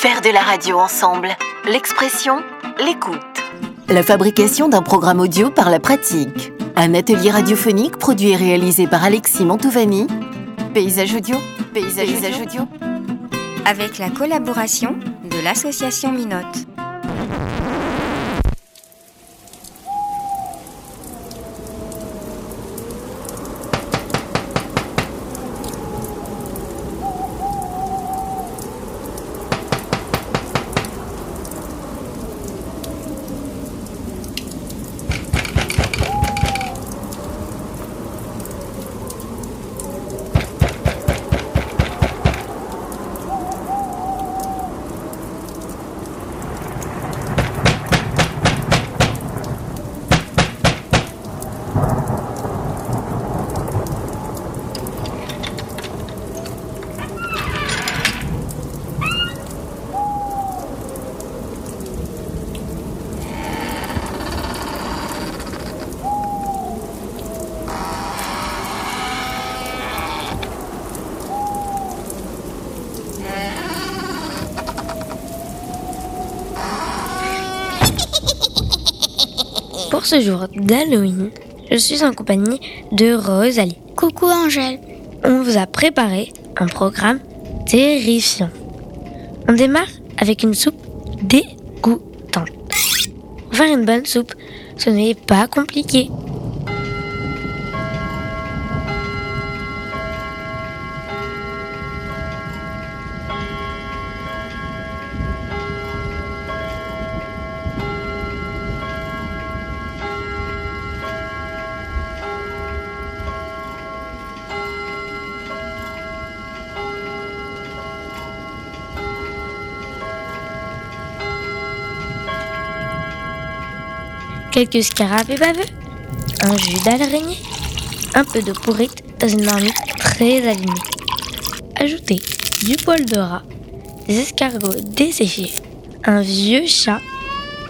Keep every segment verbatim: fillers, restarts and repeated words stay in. Faire de la radio ensemble. L'expression, l'écoute. La fabrication d'un programme audio par la pratique. Un atelier radiophonique produit et réalisé par Alexis Mantovani. Paysage audio. Paysage, Paysage audio. audio. Avec la collaboration de l'association Minote. Pour ce jour d'Halloween, je suis en compagnie de Rosalie. Coucou Angèle. On vous a préparé un programme terrifiant. On démarre avec une soupe dégoûtante. Faire une bonne soupe, ce n'est pas compliqué. Quelques scarabées baveux, un jus d'araignée, un peu d'eau pourrite dans une marmite très abîmée. Ajoutez du poil de rat, des escargots desséchés, un vieux chat,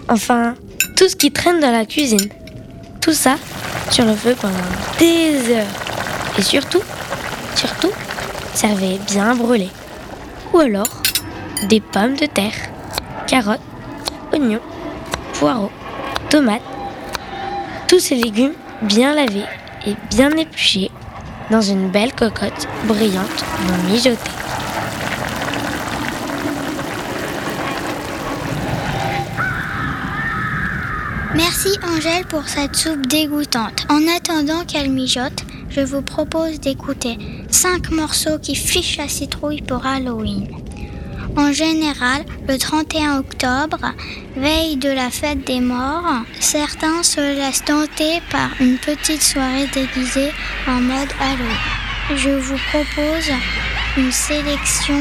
enfin tout ce qui traîne dans la cuisine. Tout ça sur le feu pendant des heures. Et surtout, surtout, servez bien brûlé. Ou alors, des pommes de terre, carottes, oignons, poireaux, tomates. Tous ces légumes bien lavés et bien épluchés dans une belle cocotte brillante non mijotée. Merci Angèle pour cette soupe dégoûtante. En attendant qu'elle mijote, je vous propose d'écouter cinq morceaux qui fichent la citrouille pour Halloween. En général, le trente et un octobre, veille de la fête des morts, certains se laissent tenter par une petite soirée déguisée en mode Halloween. Je vous propose une sélection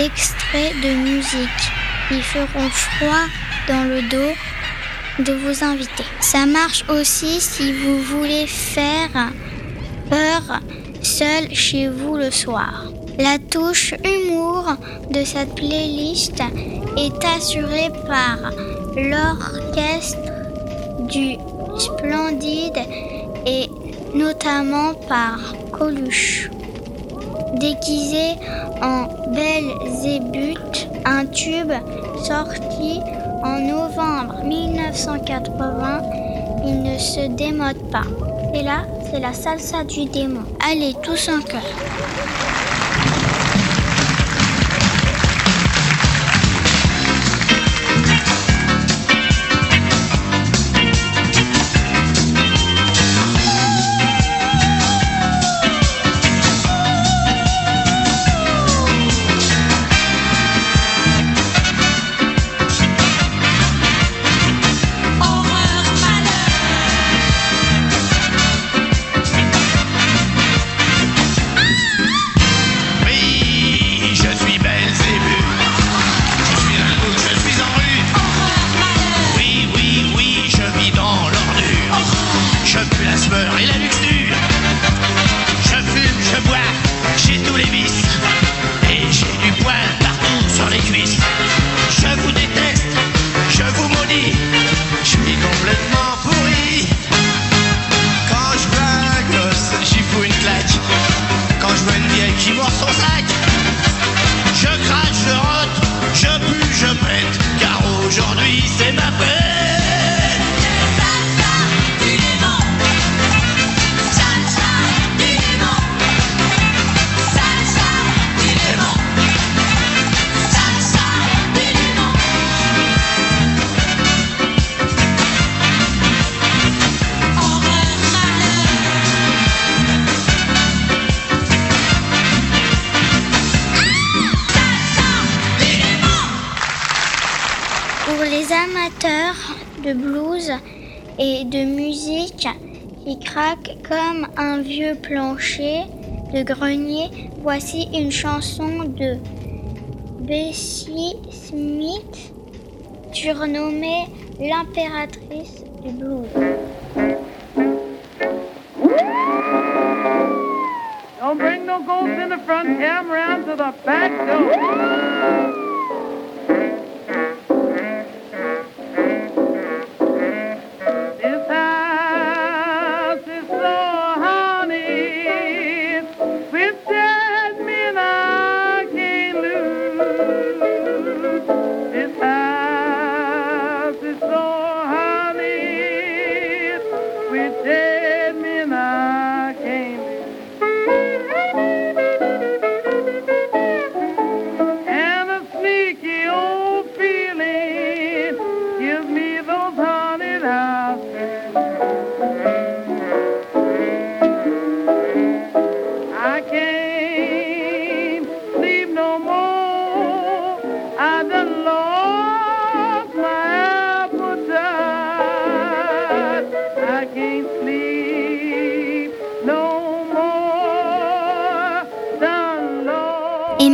d'extraits de musique qui feront froid dans le dos de vos invités. Ça marche aussi si vous voulez faire peur seul chez vous le soir. La touche humour de cette playlist est assurée par l'orchestre du Splendid et notamment par Coluche. Déguisé en Belzébuth, un tube sorti en novembre dix-neuf cent quatre-vingt, il ne se démode pas. Et là, c'est la salsa du démon. Allez, tous en chœur. Pour les amateurs de blues et de musique qui craque comme un vieux plancher de grenier, voici une chanson de Bessie Smith, surnommée l'impératrice du blues. Don't bring no ghosts in the front, come around to the back door.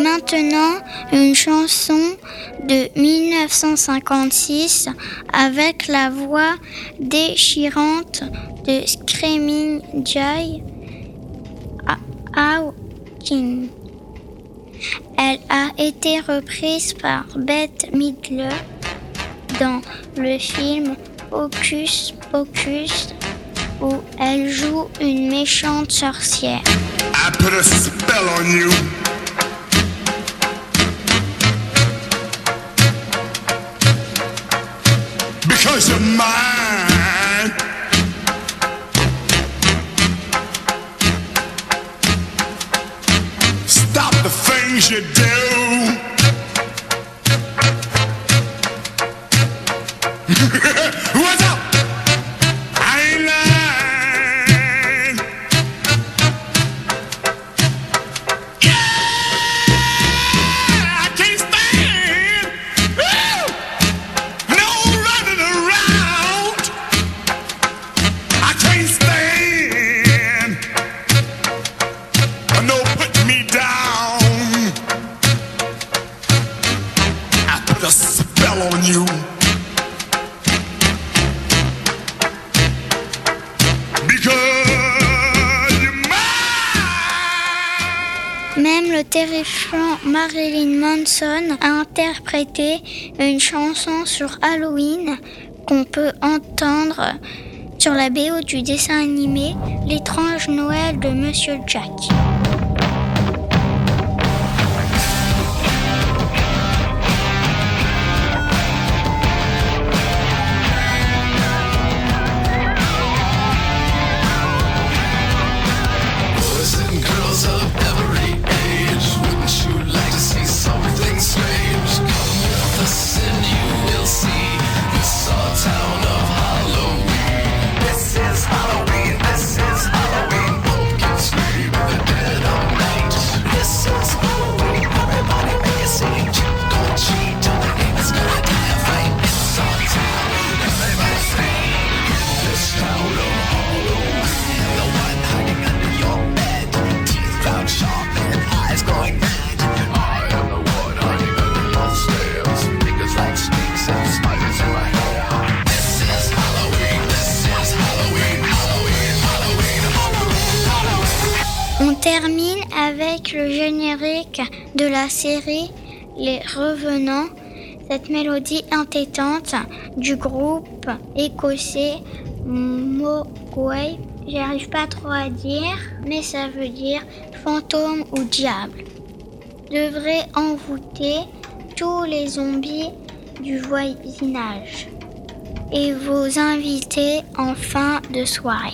Maintenant, une chanson de dix-neuf cent cinquante-six avec la voix déchirante de Screaming Jay Hawkins. Elle a été reprise par Bette Midler dans le film Hocus Pocus où elle joue une méchante sorcière. I put a spell on you. Because you're mine. Stop the things you do. What's up? I ain't lying. Yeah, I can't stand. Woo! No running around. On you, because you're mine. Même le terrifiant Marilyn Manson a interprété une chanson sur Halloween qu'on peut entendre sur la B O du dessin animé L'étrange Noël de Monsieur Jack. Termine avec le générique de la série Les Revenants, cette mélodie entêtante du groupe écossais Mogwai. J'arrive pas trop à dire, mais ça veut dire fantôme ou diable. Devrait envoûter tous les zombies du voisinage et vos invités en fin de soirée.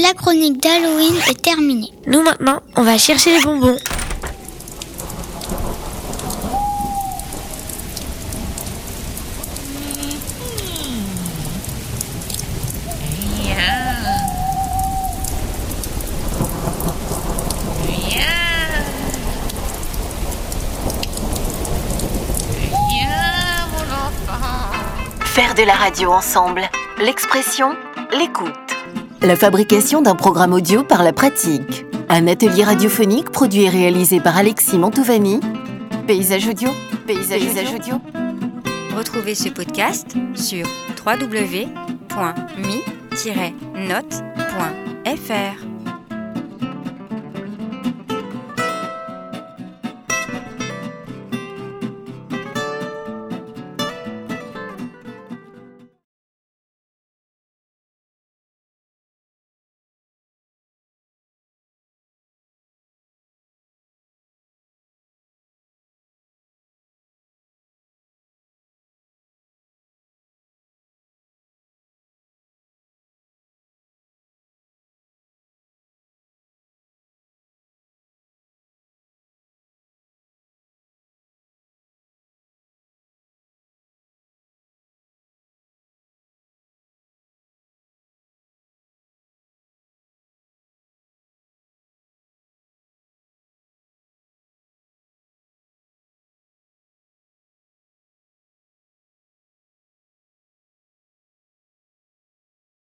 La chronique d'Halloween est terminée. Nous maintenant, on va chercher les bonbons. Faire de la radio ensemble, l'expression, l'écoute. La fabrication d'un programme audio par la pratique. Un atelier radiophonique produit et réalisé par Alexis Mantovani. Paysage audio. Paysage, Paysage audio. Retrouvez ce podcast sur w w w point mi tiret note point f r.